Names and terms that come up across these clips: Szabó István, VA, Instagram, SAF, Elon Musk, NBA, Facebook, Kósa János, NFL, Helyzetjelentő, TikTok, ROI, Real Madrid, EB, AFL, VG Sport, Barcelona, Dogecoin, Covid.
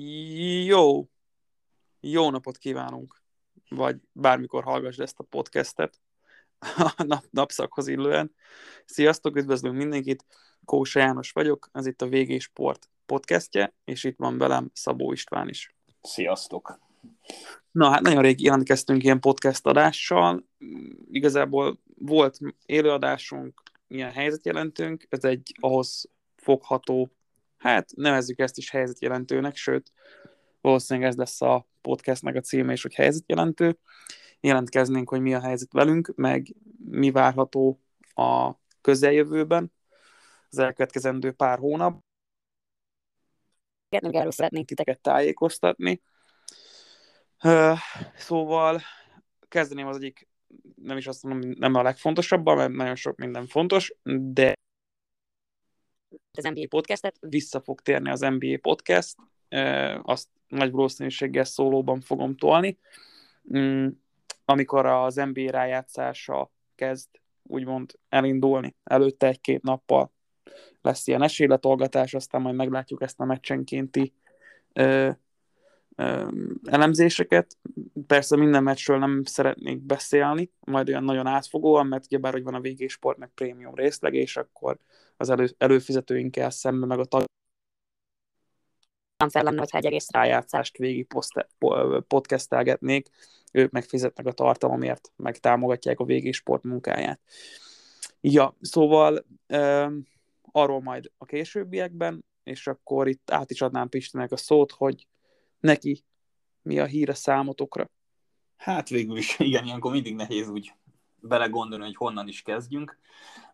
Jó napot kívánunk, vagy bármikor hallgasd ezt a podcastet a napszakhoz illően. Sziasztok, üdvözlünk mindenkit, Kósa János vagyok, ez itt a VG Sport podcastje, és itt van velem Szabó István is. Sziasztok! Na hát nagyon rég jelentkeztünk ilyen podcast adással, igazából volt élőadásunk, ilyen helyzetjelentőnk, ez egy ahhoz fogható, hát nevezzük ezt is helyzetjelentőnek, sőt, valószínűleg ez lesz a podcastnek a címe is, hogy helyzetjelentő. Jelentkeznénk, hogy mi a helyzet velünk, meg mi várható a közeljövőben, az elkövetkezendő pár hónap. Erről szeretnénk titeket tájékoztatni. Szóval kezdeném az egyik, nem is azt mondom, nem a legfontosabban, mert nagyon sok minden fontos, de az NBA podcastet vissza fog térni az NBA podcast, azt nagy valószínűséggel szólóban fogom tolni. Amikor az NBA rájátszása kezd úgymond elindulni, előtte egy-két nappal lesz ilyen esélyletolgatás, aztán majd meglátjuk ezt a meccsenkénti elemzéseket. Persze minden meccsről nem szeretnék beszélni, majd olyan nagyon átfogóan, mert ugyebár, hogy van a VG Sport meg prémium részleg, és akkor az előfizetőinkkel szemben meg a rájátszást végig podcastelgetnék, ők megfizetnek a tartalomért, meg támogatják a VG Sport munkáját. Ja, szóval arról majd a későbbiekben, és akkor itt át is adnám Pistinek a szót, hogy neki mi a híre számotokra? Hát végül is, igen, ilyenkor mindig nehéz úgy belegondolni, hogy honnan is kezdjünk.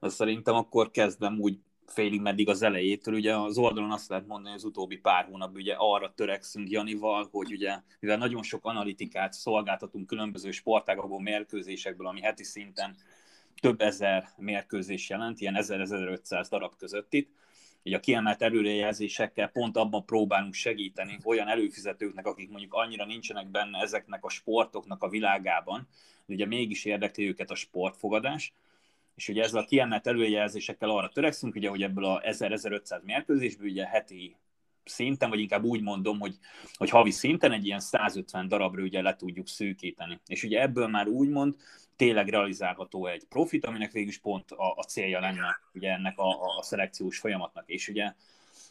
Szerintem akkor kezdem úgy félig meddig az elejétől. Ugye az oldalon azt lehet mondani, hogy az utóbbi pár hónap ugye arra törekszünk Janival, hogy ugye, mivel nagyon sok analitikát szolgáltatunk különböző sportágakból, mérkőzésekből, ami heti szinten több ezer mérkőzés jelent, ilyen 1000-1500 darab között itt, így a kiemelt előrejelzésekkel pont abban próbálunk segíteni olyan előfizetőknek, akik mondjuk annyira nincsenek benne ezeknek a sportoknak a világában, de ugye mégis érdekli őket a sportfogadás, és ugye ezzel a kiemelt előrejelzésekkel arra törekszünk, ugye, hogy ebből a 1000-1500 mérkőzésből ugye heti szinten, vagy inkább úgy mondom, hogy havi szinten egy ilyen 150 darabra ugye le tudjuk szűkíteni. És ugye ebből már úgymond tényleg realizálható egy profit, aminek végül is pont a célja lenne ugye ennek a szelekciós folyamatnak. És ugye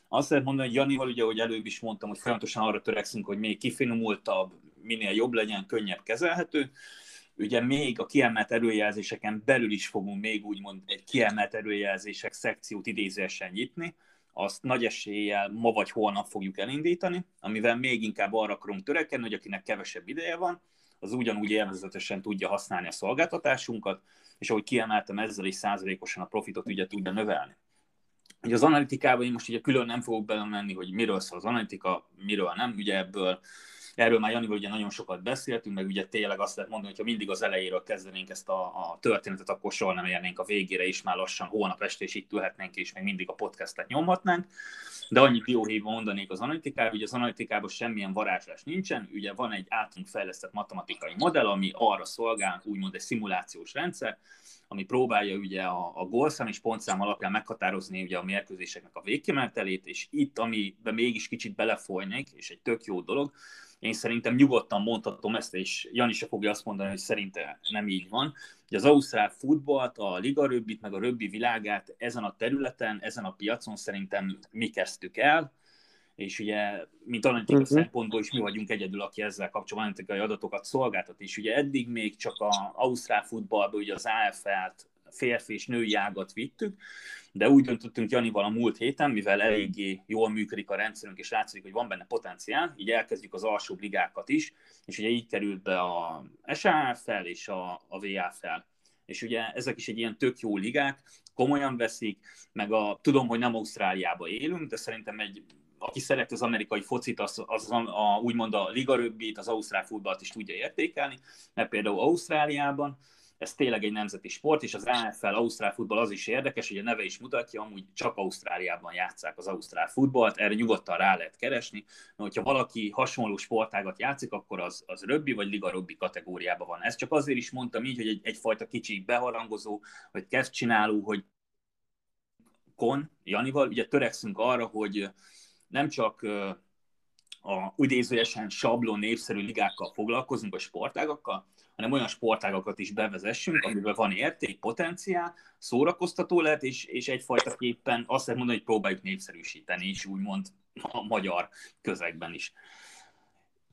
azt lehet mondani, hogy Janival ugye, ahogy előbb is mondtam, hogy folyamatosan arra törekszünk, hogy még kifinomultabb, minél jobb legyen, könnyebb kezelhető. Ugye még a kiemelt előjelzéseken belül is fogunk még úgymond egy kiemelt előjelzések szekciót idézőesen nyitni, azt nagy eséllyel ma vagy holnap fogjuk elindítani, amivel még inkább arra akarunk törekedni, hogy akinek kevesebb ideje van, az ugyanúgy élvezetesen tudja használni a szolgáltatásunkat, és ahogy kiemeltem, ezzel is 100%-osan a profitot ugye tudja növelni. Ugye az analitikában én most ugye külön nem fogok belemenni, hogy miről szól az analitika, miről nem, ugye erről már Janival ugye nagyon sokat beszéltünk, meg ugye tényleg azt lehet mondani, hogyha mindig az elejéről kezdenénk ezt a történetet, akkor soha nem érnénk a végére, és már lassan holnap este is itt ülhetnénk, és még mindig a podcastet nyomhatnánk. De annyit dióhéjban mondanék az analitikában, ugye az analitikában semmilyen varázslás nincsen, ugye van egy általunk fejlesztett matematikai modell, ami arra szolgál, úgymond egy szimulációs rendszer, ami próbálja ugye a gólszám és pontszám alapján meghatározni ugye a mérkőzéseknek a végkimenetelét, és itt, amiben mégis kicsit belefolynék, és egy tök jó dolog, én szerintem nyugodtan mondhatom ezt, és Jani se fogja azt mondani, hogy szerintem nem így van. Ugye az ausztrál futballt, a liga röbbit, meg a röbbi világát ezen a területen, ezen a piacon szerintem mi kezdtük el, és ugye, mint analitikai szempontból is mi vagyunk egyedül, aki ezzel kapcsolatban analitikai adatokat szolgáltat, és ugye eddig még csak az ausztrál futballban ugye az AFL-t, férfi és női ágat vittük, de úgy döntöttünk Janival a múlt héten, mivel eléggé jól működik a rendszerünk, és látszik, hogy van benne potenciál, így elkezdjük az alsóbb ligákat is, és ugye így került be a SAF-fel és a VA-fel. És ugye ezek is egy ilyen tök jó ligák, komolyan veszik, meg tudom, hogy nem Ausztráliában élünk, de szerintem aki szereti az amerikai focit, az úgymond a liga röbbit, az ausztrál futballt is tudja értékelni, mert például Ausztráliában ez tényleg egy nemzeti sport, és az AFL ausztrál futball az is érdekes, hogy a neve is mutatja, amúgy csak Ausztráliában játsszák az ausztrál futballt, erre nyugodtan rá lehet keresni, mert ha valaki hasonló sportágat játszik, akkor az röbbi vagy liga röbbi kategóriában van. Ezt csak azért is mondtam így, hogy egyfajta kicsi beharangozó, vagy kezdcsináló, hogy Janival ugye törekszünk arra, hogy nem csak a idézőjesen sablon népszerű ligákkal foglalkozunk, vagy sportágakkal, hanem olyan sportágakat is bevezessünk, amiben van érték, potenciál, szórakoztató lehet, és egyfajtaképpen azt lehet mondani, hogy próbáljuk népszerűsíteni, és úgymond a magyar közegben is.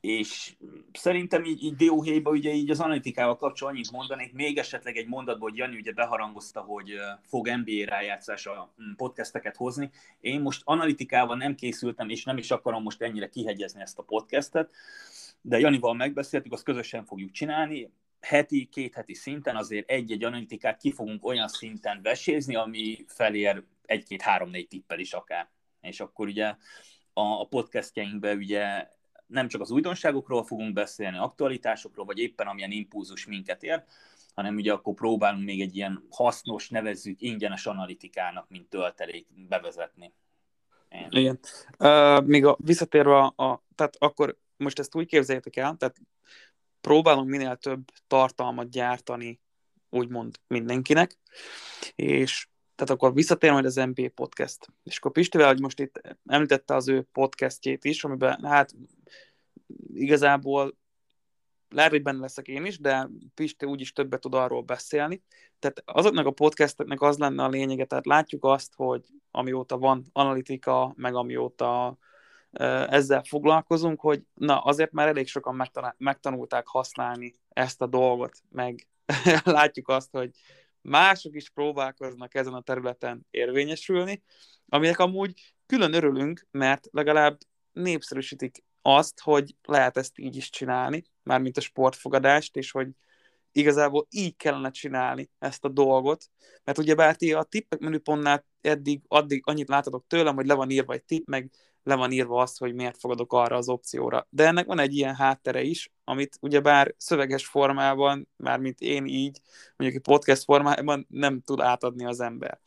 És szerintem így dióhéjba, ugye így az analitikával kapcsolatban annyit mondanék, még esetleg egy mondatból, hogy Jani ugye beharangozta, hogy fog NBA rájátszása podcasteket hozni. Én most analitikával nem készültem, és nem is akarom most ennyire kihegyezni ezt a podcastet, de Janival megbeszéltük, azt közösen fogjuk csinálni. Heti, két heti szinten azért egy-egy analitikát ki fogunk olyan szinten vesézni, ami felér 1, 2, 3, 4 tippel is akár. És akkor ugye a podcastjeinkben ugye nem csak az újdonságokról fogunk beszélni, aktualitásokról, vagy éppen amilyen impulzus minket ér, hanem ugye akkor próbálunk még egy ilyen hasznos, nevezzük ingyenes analitikának, mint töltelék bevezetni. Igen. Még visszatérve, tehát akkor most ezt úgy képzeljétek el, tehát próbálunk minél több tartalmat gyártani, úgymond mindenkinek, és tehát akkor visszatérem, hogy az NBA podcast. És akkor Pistivel, hogy most itt említette az ő podcastjét is, amiben hát igazából lehet, hogy benne leszek én is, de Pisti úgyis többet tud arról beszélni. Tehát azoknak a podcasteknek az lenne a lényege, tehát látjuk azt, hogy amióta van analitika, meg amióta ezzel foglalkozunk, hogy na azért már elég sokan megtanulták használni ezt a dolgot, meg látjuk azt, hogy mások is próbálkoznak ezen a területen érvényesülni, aminek amúgy külön örülünk, mert legalább népszerűsítik azt, hogy lehet ezt így is csinálni, mármint a sportfogadást, és hogy igazából így kellene csinálni ezt a dolgot, mert ugyebár ti a tippek menüpontnál addig annyit látatok tőlem, hogy le van írva egy tipp, meg le van írva az, hogy miért fogadok arra az opcióra. De ennek van egy ilyen háttere is, amit ugyebár szöveges formában, mármint én így, mondjuk egy podcast formában nem tud átadni az ember.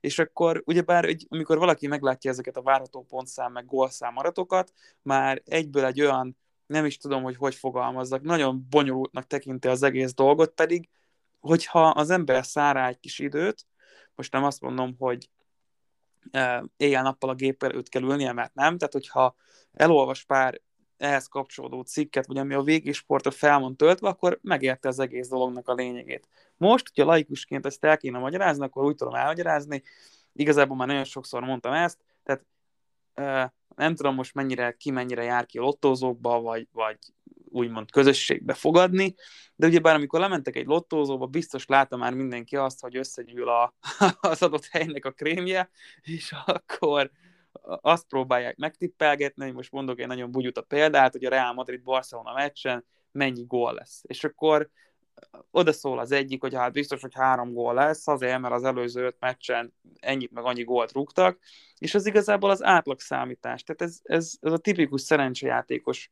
És akkor ugyebár, amikor valaki meglátja ezeket a várható pontszám, meg gólszám aratokat, már egyből egy olyan, nem is tudom, hogy fogalmazzak, nagyon bonyolultnak tekinti az egész dolgot, pedig hogyha az ember száll rá egy kis időt, most nem azt mondom, hogy éjjel-nappal a gép előtt kell ülnie, mert nem. Tehát, hogyha elolvas pár ehhez kapcsolódó cikket, vagy ami a VG Sportra fel van töltve, akkor megérte az egész dolognak a lényegét. Most, hogyha laikusként ezt el kéne magyarázni, akkor úgy tudom elmagyarázni. Igazából már nagyon sokszor mondtam ezt, tehát nem tudom most mennyire jár ki a lottózókba, vagy úgymond közösségbe fogadni, de ugyebár amikor lementek egy lottózóba, biztos látta már mindenki azt, hogy összegyűl az adott helynek a krémje, és akkor azt próbálják megtippelgetni, hogy most mondok egy nagyon bugyuta példát, hogy a Real Madrid Barcelona meccsen mennyi gól lesz. És akkor oda szól az egyik, hogy hát biztos, hogy 3 gól lesz, azért, mert az előző 5 meccsen ennyit meg annyi gólt rúgtak, és az igazából az átlagszámítás. Tehát ez a tipikus szerencsejátékos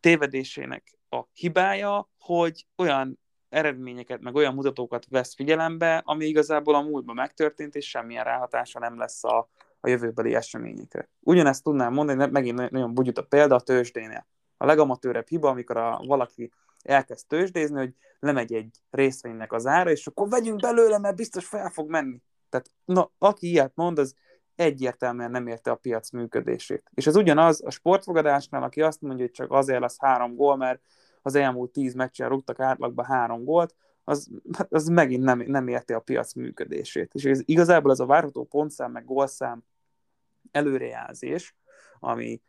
tévedésének a hibája, hogy olyan eredményeket, meg olyan mutatókat vesz figyelembe, ami igazából a múltban megtörtént, és semmilyen ráhatása nem lesz a jövőbeli eseményekre. Ugyanezt tudnám mondani, megint nagyon bugyut a példa a tőzsdénél. A legamatőrebb hiba, amikor valaki elkezd tőzsdézni, hogy lemegy egy részvénynek az ára, és akkor vegyünk belőle, mert biztos fel fog menni. Tehát aki ilyet mond, az egyértelműen nem érte a piac működését. És ez ugyanaz a sportfogadásnál, aki azt mondja, hogy csak azért lesz 3 gól, mert az elmúlt 10 meccsen rúgtak átlagban 3 gólt, az megint nem érte a piac működését. És ez, igazából ez a várható pontszám, meg gólszám előrejelzés, ami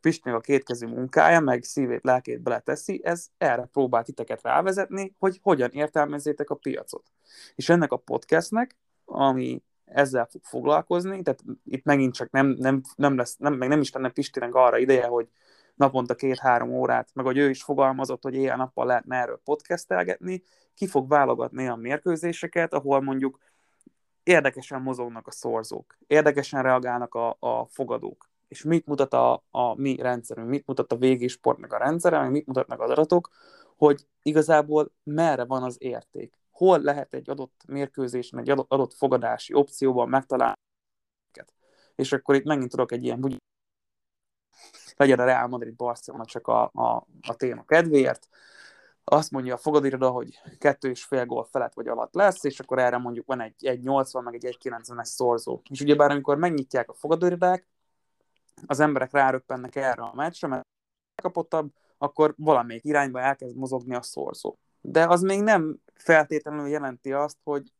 Pistnek a kétkezi munkája, meg szívét, lelkét beleteszi, ez erre próbál titeket rávezetni, hogy hogyan értelmezzétek a piacot. És ennek a podcastnek, ami ezzel fog foglalkozni, tehát itt megint csak nem lesz, meg nem is lenne Pistinek arra ideje, hogy naponta 2-3 órát, meg hogy ő is fogalmazott, hogy éjjel-nappal lehetne erről podcastelgetni, ki fog válogatni a mérkőzéseket, ahol mondjuk érdekesen mozognak a szorzók, érdekesen reagálnak a fogadók, és mit mutat a mi rendszerünk, mit mutat a VG Sportnak a rendszere, meg mit mutatnak az adatok, hogy igazából merre van az érték. Hol lehet egy adott mérkőzésen, egy adott fogadási opcióban megtalálni őket. És akkor itt megint tudok egy ilyen, hogy legyen a Real Madrid Barcelona csak a téma kedvéért. Azt mondja a fogadóiroda, hogy 2,5 gól felett vagy alatt lesz, és akkor erre mondjuk van egy 1,80 meg egy 1,90-es szorzó. És ugyebár amikor megnyitják a fogadóirodák, az emberek ráröppennek erre a meccsre, mert kapottabb, akkor valamelyik irányba elkezd mozogni a szorzó. De az még nem feltétlenül jelenti azt, hogy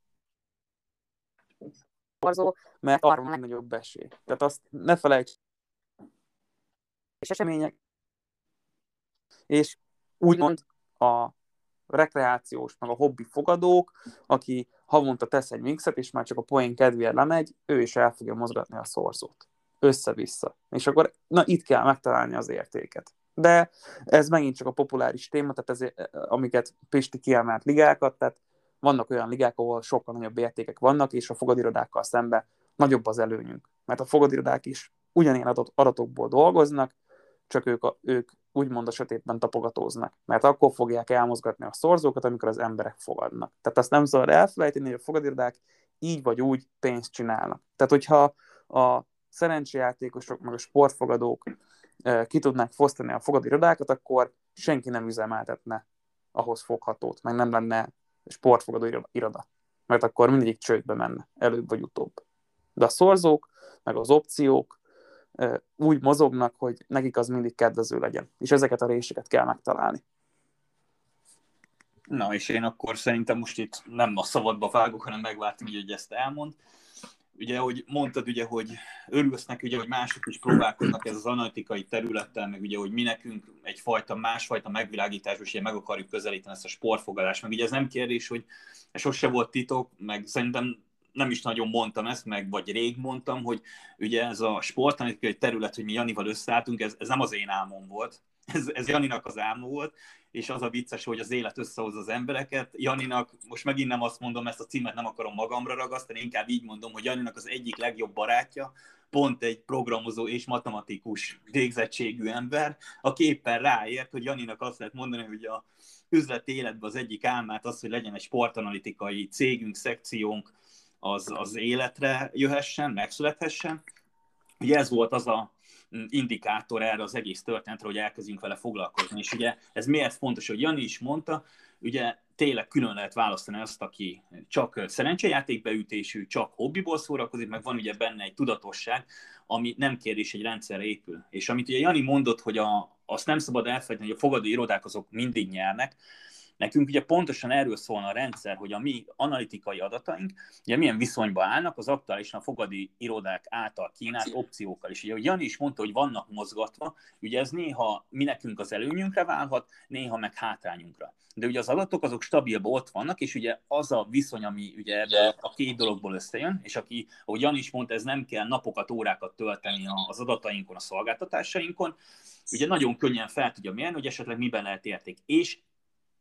szorzó, mert arra van nagyobb esély. Tehát azt ne felejtsd, és események, és úgymond a rekreációs, meg a hobbi fogadók, aki havonta tesz egy mixet, és már csak a poén kedvéért lemegy, ő is el fogja mozgatni a szorzót. Össze-vissza. És akkor, na itt kell megtalálni az értéket. De ez megint csak a populáris téma, tehát ezért, amiket Pisti kiemelt ligákat, tehát vannak olyan ligák, ahol sokkal nagyobb értékek vannak, és a fogadirodákkal szemben nagyobb az előnyünk. Mert a fogadirodák is ugyanilyen adatokból dolgoznak, csak ők úgymond a sötétben tapogatóznak. Mert akkor fogják elmozgatni a szorzókat, amikor az emberek fogadnak. Tehát azt nem szabad elfelejteni, hogy a fogadirodák így vagy úgy pénzt csinálnak. Tehát hogyha a szerencsejátékosok, meg a sportfogadók ki tudnák fosztani a fogadirodákat, akkor senki nem üzemeltetne ahhoz foghatót, meg nem lenne sportfogadó iroda. Mert akkor mindig csődbe menne, előbb vagy utóbb. De a szorzók, meg az opciók úgy mozognak, hogy nekik az mindig kedvező legyen. És ezeket a réseket kell megtalálni. Na, és én akkor szerintem most itt nem a szabadba vágok, hanem megvártam, hogy ezt elmond. Ugye, hogy mondtad, ugye, hogy örülsz neki, ugye, hogy mások is próbálkoznak ez az analitikai területtel, meg ugye, hogy mi nekünk egyfajta, másfajta megvilágításban is meg akarjuk közelíteni ezt a sportfogadást. Meg ugye ez nem kérdés, hogy ez sose volt titok, meg szerintem nem is nagyon mondtam ezt, meg vagy rég mondtam, hogy ugye ez a sportanalitikai terület, hogy mi Janival összeálltunk, ez nem az én álmom volt. Ez Janinak az álma volt, és az a vicces, hogy az élet összehozza az embereket. Janinak, most megint nem azt mondom, ezt a címet nem akarom magamra ragasztani, inkább így mondom, hogy Janinak az egyik legjobb barátja, pont egy programozó és matematikus végzettségű ember, aki éppen ráért, hogy Janinak azt lehet mondani, hogy a üzleti életben az egyik álmát az, hogy legyen egy sportanalitikai cégünk, szekciónk, az életre jöhessen, megszülethessen. Ugye ez volt az a indikátor erre az egész történetre, hogy elkezdjünk vele foglalkozni. És ugye ez miért fontos, hogy Jani is mondta, ugye tényleg külön lehet választani azt, aki csak szerencsejátékbeütésű, csak hobbiból szórakozik, meg van ugye benne egy tudatosság, ami nem kérdés, egy rendszerre épül. És amit ugye Jani mondott, hogy azt nem szabad elfelejteni, hogy a fogadó irodák azok mindig nyernek. Nekünk ugye pontosan erről szólna a rendszer, hogy a mi analitikai adataink ugye milyen viszonyban állnak az aktuálisan a fogadói irodák által kínált opciókkal is. Ugye Jani is mondta, hogy vannak mozgatva, ugye ez néha mi nekünk az előnyünkre válhat, néha meg hátrányunkra. De ugye az adatok azok stabilban ott vannak, és ugye az a viszony, ami ugye ebből a két dologból összejön, és aki, ahogy Jani is mondta, ez nem kell napokat, órákat tölteni az adatainkon, a szolgáltatásainkon, ugye nagyon könnyen fel tudja mérni, hogy esetleg miben lehet érték. És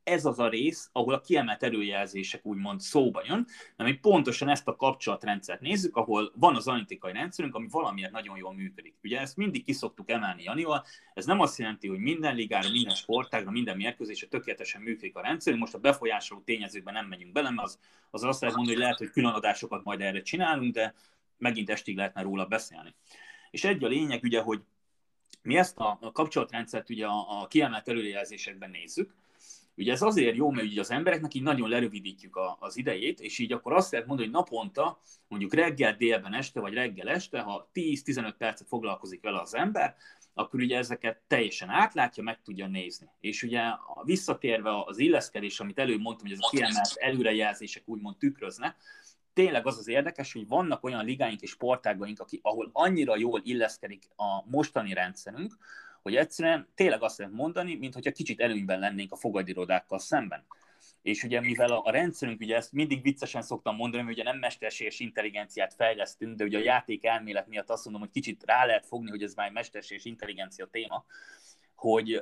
ez az a rész, ahol a kiemelt előjelzések úgymond szóba jön, de mi pontosan ezt a kapcsolatrendszert nézzük, ahol van az analitikai rendszerünk, ami valamiért nagyon jól működik. Ugye ezt mindig ki szoktuk emelni Janival, ez nem azt jelenti, hogy minden ligára, minden sportágra, minden mérkőzésre tökéletesen működik a rendszer, most a befolyásoló tényezőkben nem megyünk bele, mert az azt lehet mondani, hogy lehet, hogy külön adásokat majd erre csinálunk, de megint estig lehetne róla beszélni. És egy a lényeg, ugye, hogy mi ezt a kapcsolatrendszert ugye a kiemelt előjelzésekben nézzük. Ugye ez azért jó, mert ugye az embereknek így nagyon lerövidítjük az idejét, és így akkor azt lehet mondani, hogy naponta, mondjuk reggel, délben, este, vagy reggel, este, ha 10-15 percet foglalkozik vele az ember, akkor ugye ezeket teljesen átlátja, meg tudja nézni. És ugye visszatérve az illeszkedés, amit előbb mondtam, hogy ez a kiemelt előrejelzések úgymond tükröznek, tényleg az az érdekes, hogy vannak olyan ligáink és sportágaink, ahol annyira jól illeszkedik a mostani rendszerünk, hogy egyszerűen tényleg azt lehet mondani, mintha kicsit előnyben lennénk a fogadirodákkal szemben. És ugye mivel a rendszerünk, ugye ezt mindig viccesen szoktam mondani, hogy ugye nem mesterséges intelligenciát fejlesztünk, de ugye a játék elmélet miatt azt mondom, hogy kicsit rá lehet fogni, hogy ez már mesterséges intelligencia téma, hogy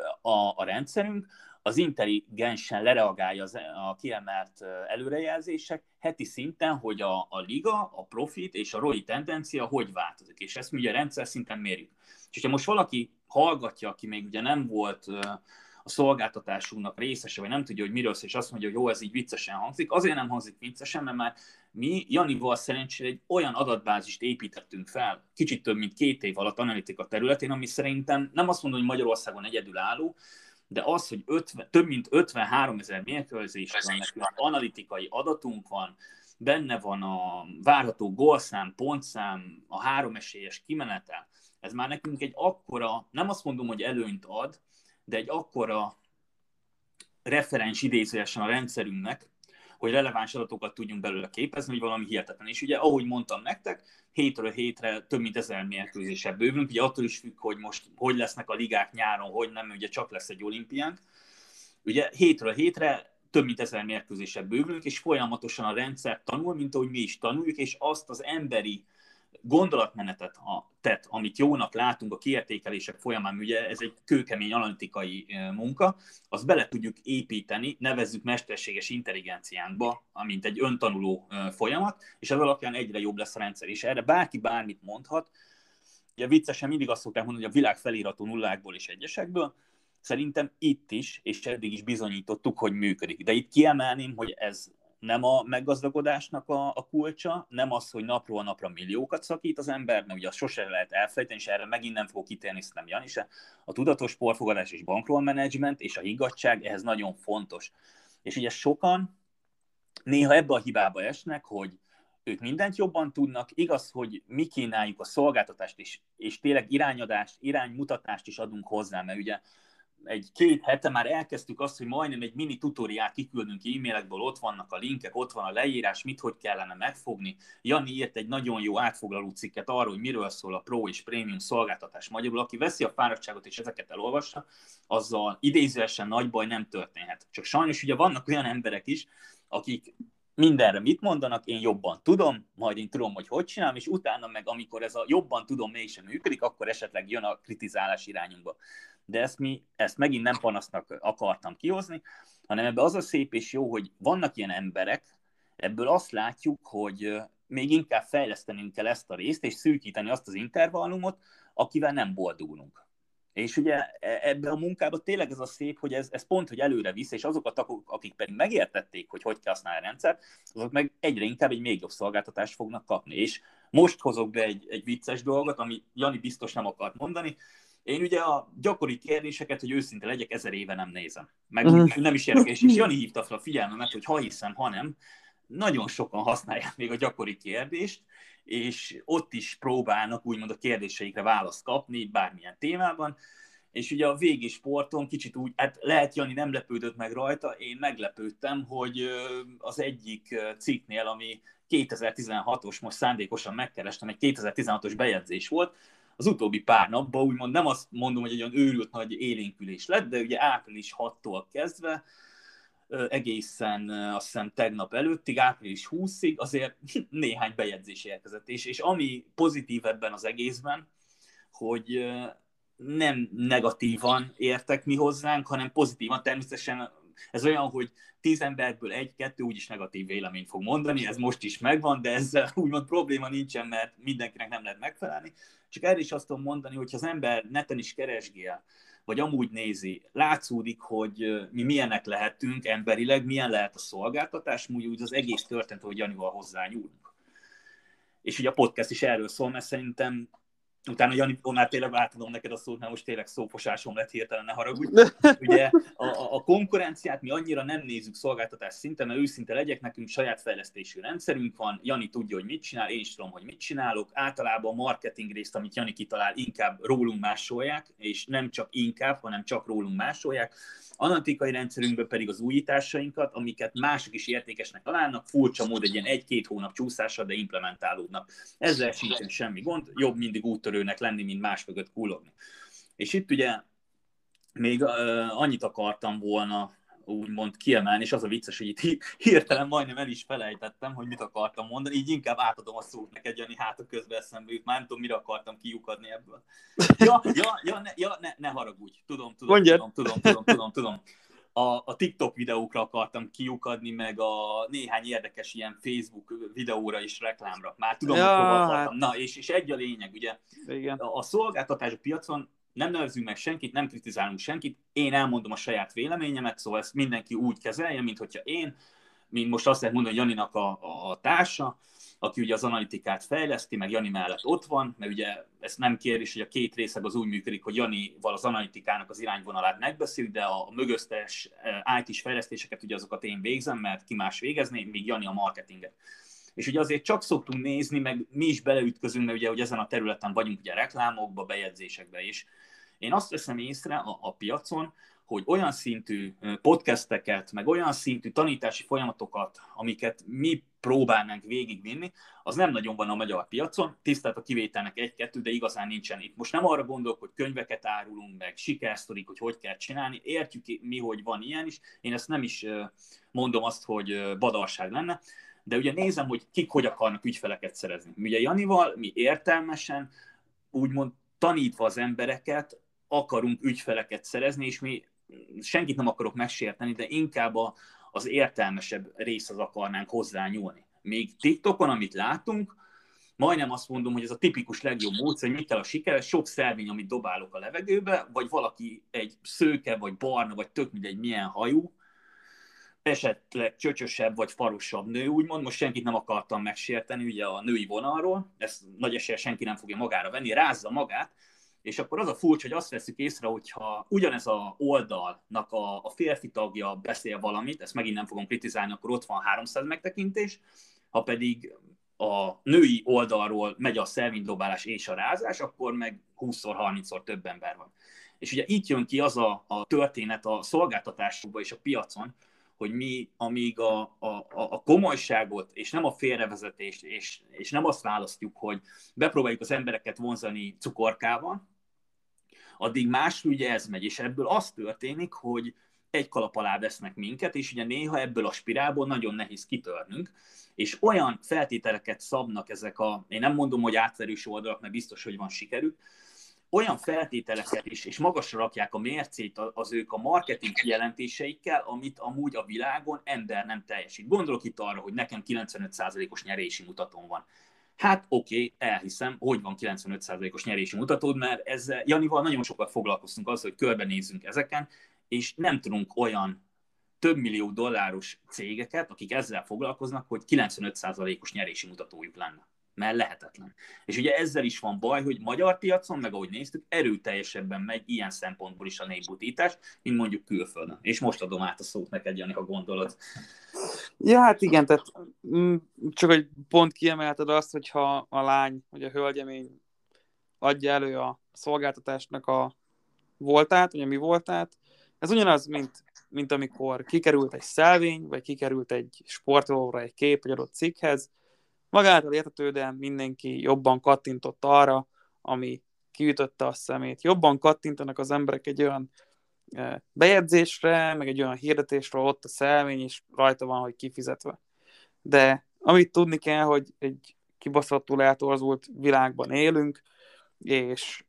a rendszerünk az intelligensen lereagálja a kiemelt előrejelzések heti szinten, hogy a liga, a profit és a ROI tendencia hogy változik. És ezt mi ugye rendszer szinten mérjük. És ha most valaki hallgatja, aki még ugye nem volt a szolgáltatásunknak részese, vagy nem tudja, hogy miről szól, és azt mondja, hogy jó, ez így viccesen hangzik. Azért nem hangzik viccesen, mert már mi Janival szerencsére egy olyan adatbázist építettünk fel, kicsit több mint 2 év alatt analitika területén, ami szerintem nem azt mondom, hogy Magyarországon egyedülálló, de az, hogy több mint 53 000 mérkőzés van nekünk, analitikai adatunk van, benne van a várható gólszám, pontszám, a 3 esélyes kimenetel, Ez már nekünk egy akkora, nem azt mondom, hogy előnyt ad, de egy akkora referens idézőjesen a rendszerünknek, hogy releváns adatokat tudjunk belőle képezni, hogy valami hihetetlen. És ugye, ahogy mondtam nektek, hétről hétre több mint 1000 mérkőzésre bővülünk, ugye attól is függ, hogy most hogy lesznek a ligák nyáron, hogy nem, ugye csak lesz egy olimpiánk. Ugye hétről hétre több mint 1000 mérkőzésre bővülünk, és folyamatosan a rendszer tanul, mint ahogy mi is tanuljuk, és azt az emberi gondolatmenetet, amit jónak látunk a kiértékelések folyamán, ugye ez egy kőkemény analitikai munka, azt bele tudjuk építeni, nevezzük mesterséges intelligenciánkba, amint egy öntanuló folyamat, és ez alapján egyre jobb lesz a rendszer. És erre bárki bármit mondhat. Ugye viccesen mindig azt szokták mondani, hogy a világ feliratú nullákból és egyesekből. Szerintem itt is, és eddig is bizonyítottuk, hogy működik. De itt kiemelném, hogy ez nem a meggazdagodásnak a kulcsa, nem az, hogy napról napra milliókat szakít az ember, mert ugye azt sose lehet elfelejteni, és erre megint nem fogok kitérni, szerintem Jani se. A tudatos porfogadás és bankroll menedzsment és a higgadtság ehhez nagyon fontos. És ugye sokan néha ebbe a hibába esnek, hogy ők mindent jobban tudnak, igaz, hogy mi kínáljuk a szolgáltatást is, és tényleg irányadást, iránymutatást is adunk hozzá, mert ugye egy-két hete már elkezdtük azt, hogy majdnem egy mini tutoriát kiküldünk e-mailekből, ott vannak a linkek, ott van a leírás, mit hogy kellene megfogni. Jani írt egy nagyon jó átfoglaló cikket arról, hogy miről szól a Pro és Premium szolgáltatás magyarul. Aki veszi a fáradtságot és ezeket elolvassa, azzal idézőesen nagy baj nem történhet. Csak sajnos ugye vannak olyan emberek is, akik mindenre mit mondanak, én jobban tudom, majd én tudom, hogy hogy csinálom, és utána meg, amikor ez a jobban tudom mégsem működik, akkor esetleg jön a kritizálás irányunkba. De ezt megint nem panasznak akartam kihozni, hanem ebben az a szép és jó, hogy vannak ilyen emberek, ebből azt látjuk, hogy még inkább fejlesztenünk kell ezt a részt, és szűkíteni azt az intervallumot, akivel nem boldogulunk. És ugye ebben a munkában tényleg ez a szép, hogy ez pont, hogy előre visz, és azokat, akik pedig megértették, hogy kell használni a rendszert, azok meg egyre inkább egy még jobb szolgáltatást fognak kapni. És most hozok be egy vicces dolgot, ami Jani biztos nem akart mondani. Én ugye a gyakori kérdéseket, hogy őszinte legyek, 1000 éve nem nézem. Meg nem is érdekes, és Jani hívta fel a figyelmemet, hogy ha hiszem, ha nem, nagyon sokan használják még a gyakori kérdést, és ott is próbálnak úgymond a kérdéseikre választ kapni, bármilyen témában, és ugye a VG Sporton kicsit úgy, hát lehet Jani nem lepődött meg rajta, én meglepődtem, hogy az egyik cikknél, ami 2016-os, most szándékosan megkerestem, egy 2016-os bejegyzés volt, az utóbbi pár napban úgymond nem azt mondom, hogy egy olyan őrült nagy élénkülés lett, de ugye április 6-tól kezdve, egészen azt hiszem tegnap előttig, április 20-ig azért néhány bejegyzés érkezett. És ami pozitív ebben az egészben, hogy nem negatívan értek mi hozzánk, hanem pozitívan. Természetesen ez olyan, hogy 10 emberből 1-2 úgyis negatív véleményt fog mondani, ez most is megvan, de ezzel úgymond probléma nincsen, mert mindenkinek nem lehet megfelelni. Csak erre is azt tudom mondani, hogyha az ember neten is keresgél, vagy amúgy nézi, látszódik, hogy mi milyenek lehetünk emberileg, milyen lehet a szolgáltatás, úgy az egész történet, hogy Janival hozzányúlunk. És ugye a podcast is erről szól, mert szerintem utána Jani, már tényleg átadom neked a szót, mert most tényleg szóposásom lett hirtelen, ne haragudj. Ugye a konkurenciát mi annyira nem nézzük szolgáltatás szinten, mert őszinte legyek, nekünk saját fejlesztésű rendszerünk van, Jani tudja, hogy mit csinál, én is tudom, hogy mit csinálok. Általában a marketing részt, amit Jani kitalál, inkább rólunk másolják, és nem csak inkább, hanem csak rólunk másolják. Analitikai rendszerünkben pedig az újításainkat, amiket mások is értékesnek találnak, furcsa módon egy ilyen 1-2 hónap csúszással, de implementálódnak. Ezzel sincsen semmi gond, jobb mindig úttörőnek lenni, mint más mögött kullogni. És itt ugye még annyit akartam volna úgymond kiemelni, és az a vicces, hogy itt hirtelen majdnem el is felejtettem, hogy mit akartam mondani, így inkább átadom a szót neked, Jani, hát a közben eszembe jut, már nem tudom, mire akartam kiukadni ebből. Ne haragudj, tudom. A TikTok videókra akartam kiukadni, meg a néhány érdekes ilyen Facebook videóra és reklámra. Már tudom, hogy hova akartam. Na, és egy a lényeg, ugye. Igen. A szolgáltatás piacon nem nevezünk meg senkit, nem kritizálunk senkit, én elmondom a saját véleményemet, szóval ezt mindenki úgy kezelje, mint hogyha én, mint most azt lehet mondani, hogy Janinak a társa, aki ugye az analitikát fejleszti, meg Jani mellett ott van, mert ugye ezt nem kérdés, hogy a két részeg az úgy működik, hogy Janival az analitikának az irányvonalát megbeszéljük, de a mögöttes IT-s fejlesztéseket ugye azokat én végzem, mert ki más végezné, míg Jani a marketinget. És ugye azért csak szoktunk nézni, meg mi is beleütközünk, mert ugye hogy ezen a területen vagyunk ugye reklámokba, bejegyzésekbe is. Én azt veszem észre a piacon, hogy olyan szintű podcasteket, meg olyan szintű tanítási folyamatokat, amiket mi próbálnánk végigvinni, az nem nagyon van a magyar piacon, tisztelt a kivételnek egy-kettő, de igazán nincsen itt. Most nem arra gondolok, hogy könyveket árulunk, meg sikersztorik, hogy kell csinálni, értjük mi, hogy van ilyen is, én ezt nem is mondom azt, hogy badarság lenne, de ugye nézem, hogy kik hogy akarnak ügyfeleket szerezni. Ugye Janival mi értelmesen, úgymond tanítva az embereket, akarunk ügyfeleket szerezni, és mi senkit nem akarok megsérteni, de inkább az értelmesebb részhez akarnánk hozzányúlni. Még TikTokon, amit látunk, majdnem azt mondom, hogy ez a tipikus legjobb módszer, hogy mit kell a sikeres, sok szervény, amit dobálok a levegőbe, vagy valaki egy szőke, vagy barna, vagy tök mindegy milyen hajú, esetleg csöcsösebb, vagy farosabb nő, úgymond, most senkit nem akartam megsérteni, ugye a női vonalról, ezt nagy esélye senki nem fogja magára venni, rázza magát, és akkor az a furcsa, hogy azt veszük észre, hogyha ugyanez a oldalnak a férfi tagja beszél valamit, ezt megint nem fogom kritizálni, akkor ott van 300 megtekintés, ha pedig a női oldalról megy a szervinydobálás és a rázás, akkor meg 20-30-szor több ember van. És ugye itt jön ki az a történet a szolgáltatásokban és a piacon, hogy mi, amíg a komolyságot, és nem a félrevezetést, és nem azt választjuk, hogy bepróbáljuk az embereket vonzani cukorkával, addig más ugye ez megy, és ebből az történik, hogy egy kalap alá vesznek minket, és ugye néha ebből a spirálból nagyon nehéz kitörnünk, és olyan feltételeket szabnak ezek én nem mondom, hogy átverős oldalak, mert biztos, hogy van sikerük, olyan feltételeket is, és magasra rakják a mércét az ők a marketing kijelentéseikkel, amit amúgy a világon ember nem teljesít. Gondolok itt arra, hogy nekem 95%-os nyerési mutatón van. Hát oké, elhiszem, hogy van 95%-os nyerési mutatód, mert ezzel Janival nagyon sokat foglalkoztunk azzal, hogy körbenézzünk ezeken, és nem tudunk olyan több millió dolláros cégeket, akik ezzel foglalkoznak, hogy 95%-os nyerési mutatójuk lenne. Mert lehetetlen. És ugye ezzel is van baj, hogy magyar piacon, meg ahogy néztük, erőteljesebben megy ilyen szempontból is a népbutítás, mint mondjuk külföldön. És most adom át a szót neked, Jani, ha gondolod. Ja, hát igen, tehát csak hogy pont kiemelted azt, hogyha a lány, vagy a hölgyemény adja elő a szolgáltatásnak a voltát, vagy a mi voltát, ez ugyanaz, mint amikor kikerült egy szelvény, vagy kikerült egy sportolóra egy kép, egy adott cikkhez, magától értető, de mindenki jobban kattintott arra, ami kiütötte a szemét. Jobban kattintanak az emberek egy olyan bejegyzésre, meg egy olyan hirdetésre, ott a szelvény is rajta van, hogy kifizetve. De amit tudni kell, hogy egy kibaszottul eltorzult világban élünk, és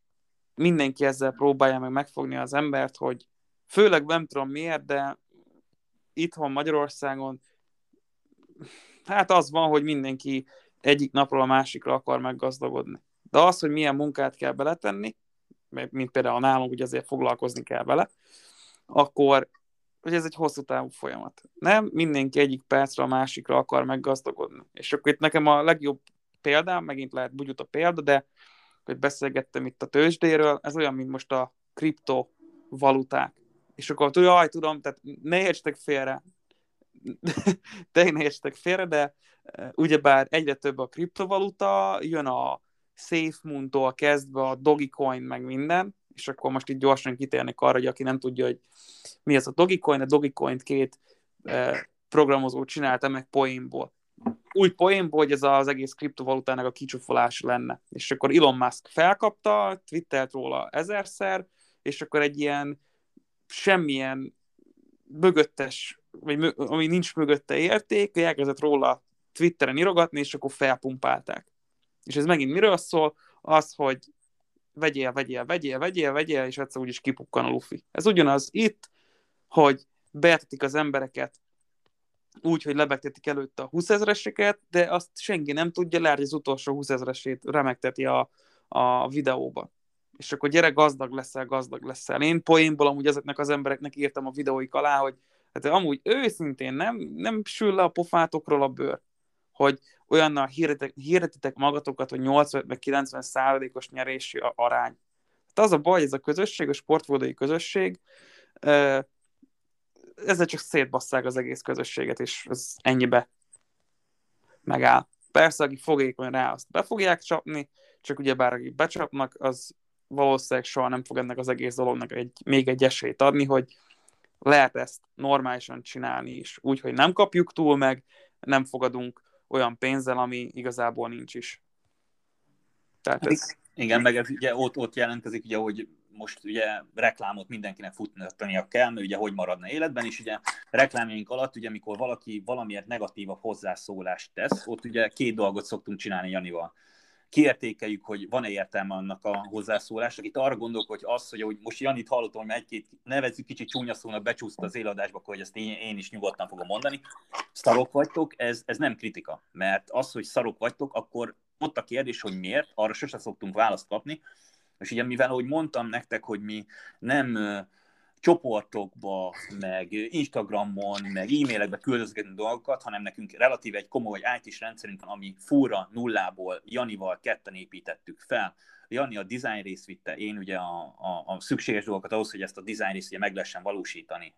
mindenki ezzel próbálja meg megfogni az embert, hogy főleg nem tudom miért, de itthon Magyarországon hát az van, hogy mindenki egyik napról a másikra akar meggazdagodni. De az, hogy milyen munkát kell beletenni, mint például nálunk, ugye azért foglalkozni kell vele, akkor hogy ez egy hosszú távú folyamat. Nem mindenki egyik percről a másikra akar meggazdagodni. És akkor itt nekem a legjobb példám, megint lehet bugyut a példa, de hogy beszélgettem itt a tőzsdéről, ez olyan, mint most a kriptovaluták. És akkor tudom, tehát ne értsetek félre, de ugyebár egyre több a kriptovaluta, jön a safemoon-tól kezdve a Dogecoin, meg minden, és akkor most itt gyorsan kitérnek arra, hogy aki nem tudja, hogy mi az a Dogecoint két programozó csinálta meg poénból. Úgy poénból, hogy ez az egész kriptovalutának a kicsúfolás lenne. És akkor Elon Musk felkapta, twittelt róla 1000-szer, és akkor egy ilyen semmilyen mögöttes, vagy ami nincs mögötte érték, elkezdett róla Twitteren írogatni, és akkor felpumpálták. És ez megint miről szól? Az, hogy vegyél, és egyszer úgyis kipukkan a lufi. Ez ugyanaz itt, hogy betetik az embereket úgy, hogy lebegtetik előtte a 20 000-eseket, de azt senki nem tudja, lehet, hogy az utolsó 20 000-esét remegteti a videóban. És akkor gyere, gazdag leszel. Én poénból amúgy ezeknek az embereknek írtam a videóik alá, hogy hát amúgy őszintén nem sül le a pofátokról a bőr, hogy olyannal hirdetitek magatokat, hogy 85-90%-os nyerési arány. Hát az a baj, ez a közösség, a sportfogadói közösség, ezzel csak szétbasszák az egész közösséget, és ez ennyibe. megáll. Persze, aki fogékony rá, azt be fogják csapni, csak ugyebár akik becsapnak, az valószínűleg soha nem fog ennek az egész dolognak még egy esélyt adni, hogy lehet ezt normálisan csinálni is. Úgyhogy nem kapjuk túl meg, nem fogadunk olyan pénzzel, ami igazából nincs is. Tehát ez... Igen, meg ez ugye ott jelentkezik, ugye, hogy most ugye reklámot mindenkinek futnia kell, mert ugye hogy maradna életben, és ugye reklámjaink alatt, ugye amikor valaki valamiért negatívabb hozzászólást tesz, ott ugye két dolgot szoktunk csinálni Janival. Kiértékeljük, hogy van-e értelme annak a hozzászólásnak. Itt arra gondolok, hogy az, hogy most Janit hallottam, hogy egy-két nevezzük kicsit csúnya szónak becsúszta az éladásba, akkor hogy ezt én is nyugodtan fogom mondani. Szarok vagytok, ez nem kritika, mert az, hogy szarok vagytok, akkor ott a kérdés, hogy miért, arra sose szoktunk választ kapni. És ugye mivel, ahogy mondtam nektek, hogy mi nem csoportokba, meg Instagramon, meg e-mailekbe küldözgetünk dolgokat, hanem nekünk relatíve egy komoly IT-s rendszerünk van, ami fúra nullából Janival ketten építettük fel. Jani a design részt vitte, én ugye a szükséges dolgokat ahhoz, hogy ezt a design részt ugye meg lehessen valósítani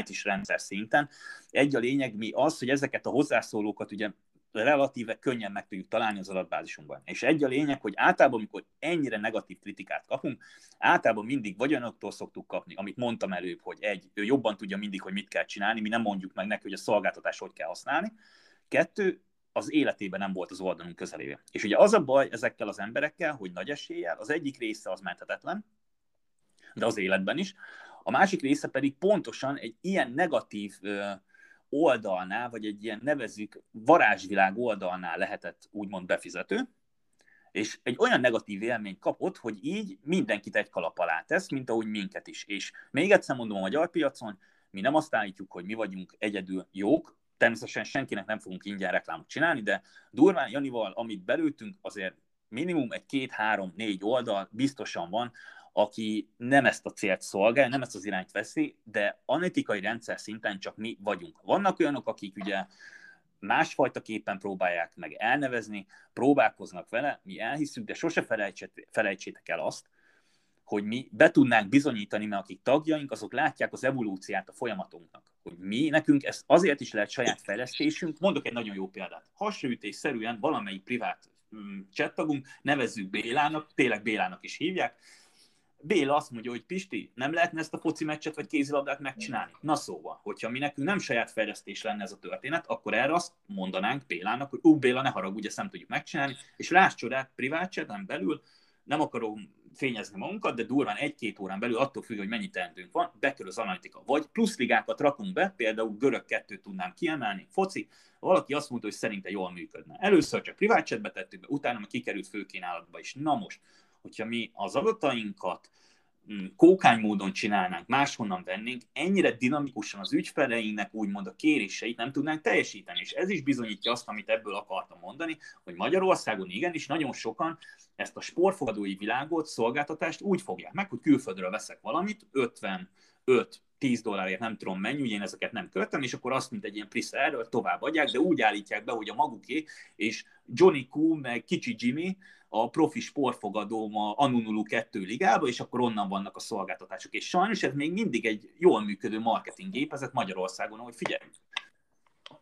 IT-s rendszer szinten. Egy a lényeg mi az, hogy ezeket a hozzászólókat ugye relatíve könnyen meg tudjuk találni az adatbázisunkban. És egy a lényeg, hogy általában, amikor ennyire negatív kritikát kapunk, általában mindig vagy olyanoktól szoktuk kapni, amit mondtam előbb, hogy ő jobban tudja mindig, hogy mit kell csinálni, mi nem mondjuk meg neki, hogy a szolgáltatást hogy kell használni. 2, az életében nem volt az oldalunk közelében. És ugye az a baj ezekkel az emberekkel, hogy nagy eséllyel, az egyik része az menthetetlen, de az életben is. A másik része pedig pontosan egy ilyen negatív oldalnál, vagy egy ilyen nevezzük varázsvilág oldalnál lehetett úgymond befizető, és egy olyan negatív élményt kapott, hogy így mindenkit egy kalap alá tesz, mint ahogy minket is. És még egyszer mondom, a magyar piacon mi nem azt állítjuk, hogy mi vagyunk egyedül jók, természetesen senkinek nem fogunk ingyen reklámot csinálni, de durván Janival, amit belőttünk, azért minimum egy 2, 3, 4 oldal biztosan van, aki nem ezt a célt szolgál, nem ezt az irányt veszi, de analitikai rendszer szinten csak mi vagyunk. Vannak olyanok, akik ugye másfajta képen próbálják meg elnevezni, próbálkoznak vele, mi elhiszük, de sose felejtsétek el azt, hogy mi be tudnánk bizonyítani, mert akik tagjaink, azok látják az evolúciát a folyamatunknak. Hogy mi, nekünk ez azért is lehet saját fejlesztésünk. Mondok egy nagyon jó példát. Hasraütésszerűen valamelyik privát chattagunk, nevezzük Bélának, tényleg Bélának is hívják, Béla azt mondja, hogy Pisti, nem lehetne ezt a foci meccset vagy kézilabdát megcsinálni? Na szóval, hogyha mi nekünk nem saját fejlesztés lenne ez a történet, akkor erre azt mondanánk Bélának, hogy Béla, ne haragudj, ezt nem tudjuk megcsinálni, és láss csodát, privát chaten belül, nem akarom fényezni magunkat, de durván 1-2 órán belül, attól függ, hogy mennyi teendőnk van, bekerül az analitika. Vagy plusz ligákat rakunk be, például görög 2-t tudnám kiemelni, foci, valaki azt mondta, hogy szerinte jól működne. Először csak privát chatbe tettük be, utána már kikerült főkínálatba is. Na most, hogyha mi az adatainkat kókány módon csinálnánk, máshonnan vennénk, ennyire dinamikusan az ügyfeleinknek úgymond a kéréseit nem tudnánk teljesíteni. És ez is bizonyítja azt, amit ebből akartam mondani, hogy Magyarországon igenis nagyon sokan ezt a sportfogadói világot, szolgáltatást úgy fogják meg, hogy külföldről veszek valamit, 55-10 dollárért nem tudom mennyi, ugye én ezeket nem költöm, és akkor azt, mint egy ilyen prisze erről továbbadják, de úgy állítják be, hogy a maguké, és Johnny Q, meg kicsi Jimmy, a profi sportfogadóm a Anunulu 2 ligába, és akkor onnan vannak a szolgáltatások. És sajnos ez még mindig egy jól működő marketinggépezet Magyarországon, ahogy figyeljük.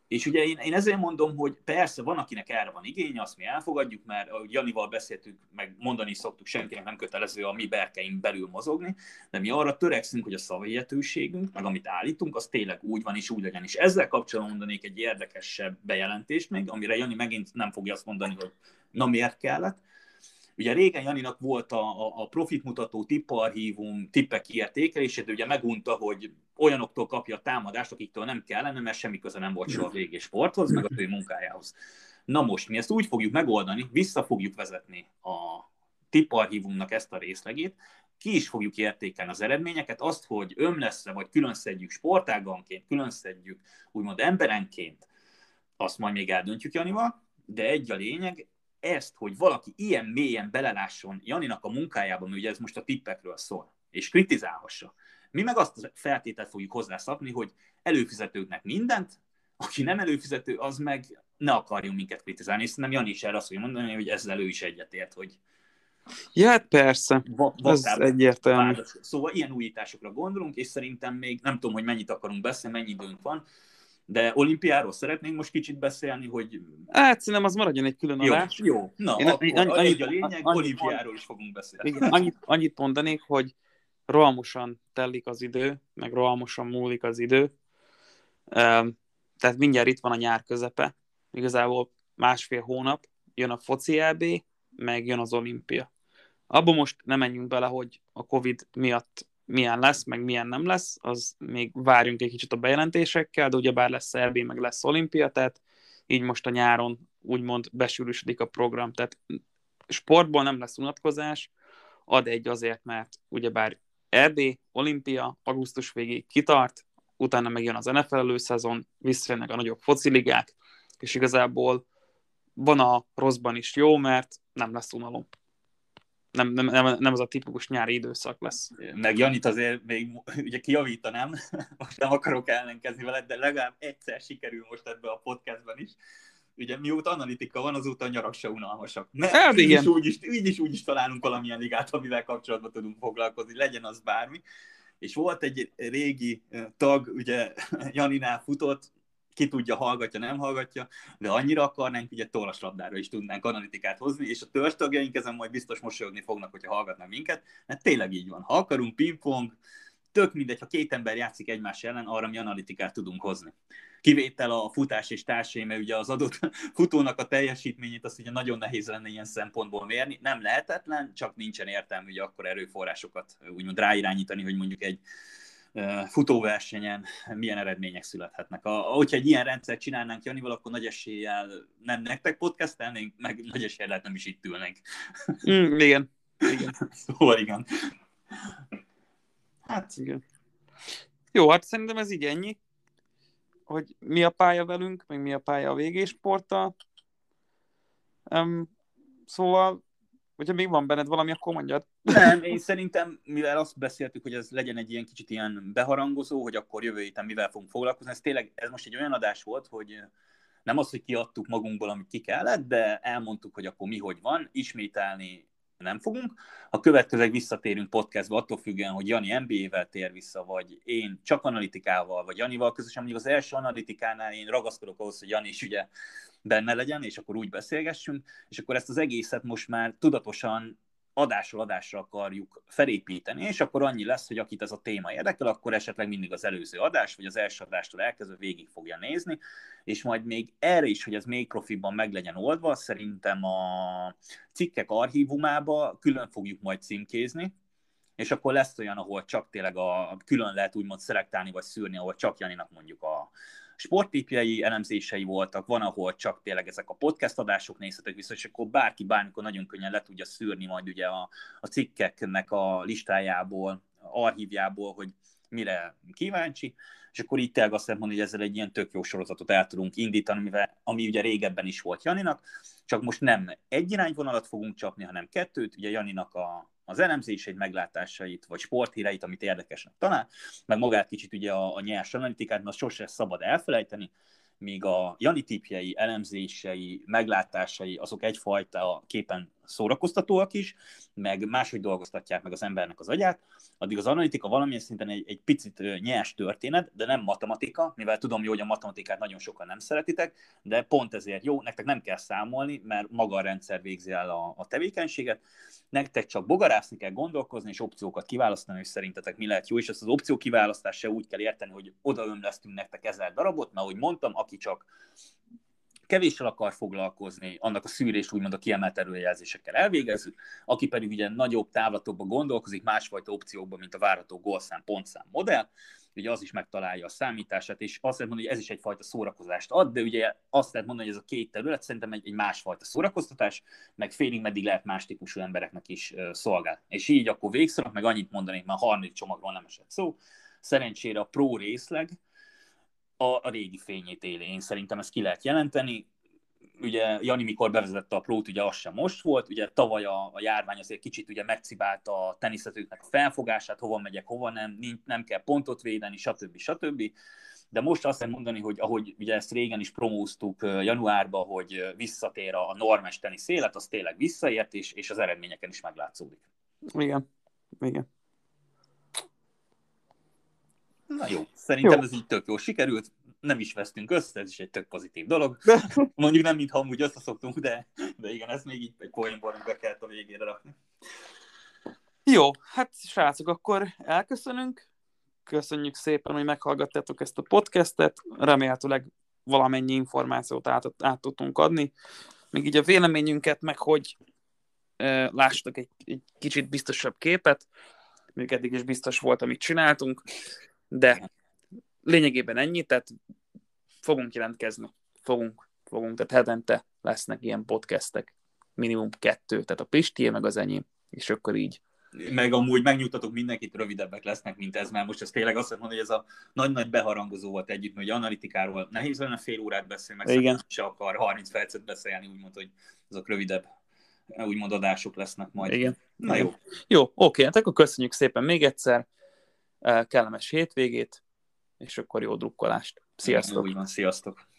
És ugye én ezért mondom, hogy persze van, akinek erre van igény, azt mi elfogadjuk, mert Janival beszéltünk, meg mondani szoktuk, senkinek nem kötelező a mi berkeink belül mozogni, de mi arra törekszünk, hogy a szavahihetőségünk, meg amit állítunk, az tényleg úgy van és úgy legyen. És ezzel kapcsolatban mondanék egy érdekesebb bejelentést még, amire Jani megint nem fogja azt mondani, hogy na miért kellett. Ugye régen Janinak volt a profitmutató, tipparchívum, tippek kiértékelését, de ugye megunta, hogy olyanoktól kapja a támadást, akiktől nem kellene, mert semmi köze nem volt soha a VG Sporthoz, meg a ő munkájához. Na most mi ezt úgy fogjuk megoldani, vissza fogjuk vezetni a tipparchívumnak ezt a részlegét, ki is fogjuk értékelni az eredményeket, azt, hogy ömleszre vagy külön szedjük sportáganként, külön szedjük úgymond emberenként, azt majd még eldöntjük Janival, de egy a lényeg, ezt, hogy valaki ilyen mélyen belelásson Janinak a munkájában, mert ugye ez most a tippekről szól, és kritizálhassa. Mi meg azt a feltételt fogjuk hozzászapni, hogy előfizetőknek mindent, aki nem előfizető, az meg ne akarjon minket kritizálni. És szerintem Jani is erre azt fogja mondani, hogy ezzel ő is egyetért, hogy... Ja, hát persze, ez egyértelmű. Szóval ilyen újításokra gondolunk, és szerintem még nem tudom, hogy mennyit akarunk beszélni, mennyi időnk van, De olimpiáról szeretnénk most kicsit beszélni, hogy... Hát szerintem az maradjon egy külön adás. Jó. Na, a lényeg, olimpiáról is fogunk beszélni. Annyit mondanék, hogy rohamosan telik az idő, meg rohamosan múlik az idő. Tehát mindjárt itt van a nyár közepe. Igazából másfél hónap jön a foci EB, meg jön az olimpia. Abba most nem menjünk bele, hogy a Covid miatt milyen lesz, meg milyen nem lesz, az még várjunk egy kicsit a bejelentésekkel, de ugyebár lesz EB, meg lesz olimpia, tehát így most a nyáron úgymond besűrűsödik a program. Tehát sportból nem lesz unatkozás, ad egy azért, mert ugyebár EB, olimpia, augusztus végig kitart, utána megjön az NFL előszezon, visszajönnek a nagyobb fociligák, és igazából van a rosszban is jó, mert nem lesz unalom. Nem az a tipikus nyári időszak lesz. Meg Janit azért még ugye kijavítanám, most nem akarok ellenkezni veled, de legalább egyszer sikerül most ebben a podcastban is. Ugye mióta analitika van, azóta a nyarak se unalmasak. Így is találunk valamilyen ligát, amivel kapcsolatban tudunk foglalkozni, legyen az bármi. És volt egy régi tag, ugye Janinál futott, ki tudja, hallgatja, nem hallgatja, de annyira akarnánk, ugye tollaslabdára is tudnánk analitikát hozni, és a törzstagjaink ezen majd biztos mosolyogni fognak, hogyha hallgatnak minket, mert tényleg így van. Ha akarunk, pingpong, tök mindegy, ha két ember játszik egymás ellen, arra mi analitikát tudunk hozni. Kivétel a futás és társai, mert ugye az adott futónak a teljesítményét azt ugye nagyon nehéz lenne ilyen szempontból mérni, nem lehetetlen, csak nincsen értelme ugye akkor erőforrásokat úgymond ráirányítani, hogy mondjuk egy futóversenyen milyen eredmények születhetnek. Hogyha egy ilyen rendszert csinálnánk Janival, akkor nagy eséllyel nem nektek podcastelnénk, meg nagy eséllyel nem is itt ülnénk. Igen. Szóval igen. Hát igen. Jó, hát szerintem ez így ennyi, hogy mi a pálya velünk, meg mi a pálya a VG Sporttal. Szóval hogyha még van benned valami, akkor mondjad. Nem, én szerintem, mivel azt beszéltük, hogy ez legyen egy ilyen kicsit ilyen beharangozó, hogy akkor jövő héten mivel fogunk foglalkozni, ez tényleg, ez most egy olyan adás volt, hogy nem az, hogy kiadtuk magunkból, amit ki kellett, de elmondtuk, hogy akkor mi hogy van, ismételni nem fogunk. A következőleg visszatérünk podcastba, attól függően, hogy Jani NBA-vel tér vissza, vagy én csak analitikával, vagy Janival közösen. Mondjuk az első analitikánál én ragaszkodok ahhoz, hogy Jani is ugye benne legyen, és akkor úgy beszélgessünk, és akkor ezt az egészet most már tudatosan adásról adásra akarjuk felépíteni, és akkor annyi lesz, hogy akit ez a téma érdekel, akkor esetleg mindig az előző adás, vagy az első adástól elkezdve végig fogja nézni, és majd még erre is, hogy ez még profiban meg legyen oldva, szerintem a cikkek archívumába külön fogjuk majd címkézni, és akkor lesz olyan, ahol csak tényleg külön lehet úgymond szelektálni, vagy szűrni, ahol csak Janinak mondjuk a sporttippjei, elemzései voltak, van, ahol csak tényleg ezek a podcast adások nézhetek vissza, és akkor bárki bármikor nagyon könnyen le tudja szűrni majd ugye a cikkeknek a listájából, archívjából, hogy mire kíváncsi, és akkor így tényleg azt lehet mondani, hogy ezzel egy ilyen tök jó sorozatot el tudunk indítani, ami ugye régebben is volt Janinak, csak most nem egy irányvonalat fogunk csapni, hanem kettőt, ugye Janinak az elemzéseit, meglátásait, vagy sporthíreit, amit érdekesnek talál, meg magát kicsit ugye a nyers analitikát, mert sose szabad elfelejteni, míg a Jani tippjei, elemzései, meglátásai, azok egyfajta képen szórakoztatóak is, meg máshogy dolgoztatják meg az embernek az agyát, addig az analitika valamilyen szinten egy picit nyers történet, de nem matematika, mivel tudom jó, hogy a matematikát nagyon sokan nem szeretitek, de pont ezért jó, nektek nem kell számolni, mert maga a rendszer végzi el a tevékenységet, nektek csak bogarászni kell, gondolkozni, és opciókat kiválasztani, és szerintetek mi lehet jó, és ezt az opció kiválasztás se úgy kell érteni, hogy odaömlesztünk nektek 1000 darabot, mert ahogy mondtam, aki csak kevéssel akar foglalkozni, annak a szűrés úgymond a kiemelt erőjelzésekkel elvégezzük, aki pedig ugye nagyobb távlatokban gondolkozik, másfajta opciókban, mint a várható gólszám, pontszám modell, ugye az is megtalálja a számítását, és azt lehet mondani, hogy ez is egyfajta szórakozást ad, de ugye azt lehet mondani, hogy ez a két terület szerintem egy másfajta szórakoztatás, meg félig meddig lehet más típusú embereknek is szolgál. És így akkor végszorok, meg annyit mondanék, már a harmadik csomagról nem esett szó. Szerencsére a pro részleg a régi fényét éli. Én szerintem ezt ki lehet jelenteni. Ugye Jani, mikor bevezette a prót, ugye az sem most volt. Ugye tavaly a járvány azért kicsit ugye megcibálta a teniszezőknek a felfogását, hova megyek, hova nem kell pontot védeni, stb. De most azt kell mondani, hogy ahogy ugye ezt régen is promóztuk januárban, hogy visszatér a normes tenisz élet, az tényleg visszaért, és az eredményeken is meglátszódik. Igen. Na jó, szerintem ez így tök jól sikerült. nem is vesztünk össze, ez is egy tök pozitív dolog. Mondjuk nem, mintha amúgy összeszoktunk, de igen, ezt még így egy coinborningbe kell a végére rakni. Jó, hát srácok, akkor elköszönünk. Köszönjük szépen, hogy meghallgattátok ezt a podcastet. Remélhetőleg valamennyi információt át tudtunk adni. Még így a véleményünket, meg hogy lássatok egy kicsit biztosabb képet. Még eddig is biztos volt, amit csináltunk, de lényegében ennyi, tehát fogunk jelentkezni. Fogunk, tehát hetente lesznek ilyen podcastek. Minimum 2, tehát a Pistié, meg az enyém, és akkor így. Meg amúgy megnyugtatok mindenkit, rövidebbek lesznek, mint ez, mert most ez tényleg azt mondom, hogy ez a nagy-nagy beharangozó volt együtt, hogy analitikáról nehéz lenne fél órát beszélni, meg szerintem se akar 30 percet beszélni, úgymond, hogy azok rövidebb, úgymond adások lesznek majd. Igen. Na jó. Jó, oké, hát akkor köszönjük szépen még egyszer, kellemes hétvégét, és akkor jó drukkolást. Sziasztok! Jó, úgy van, sziasztok!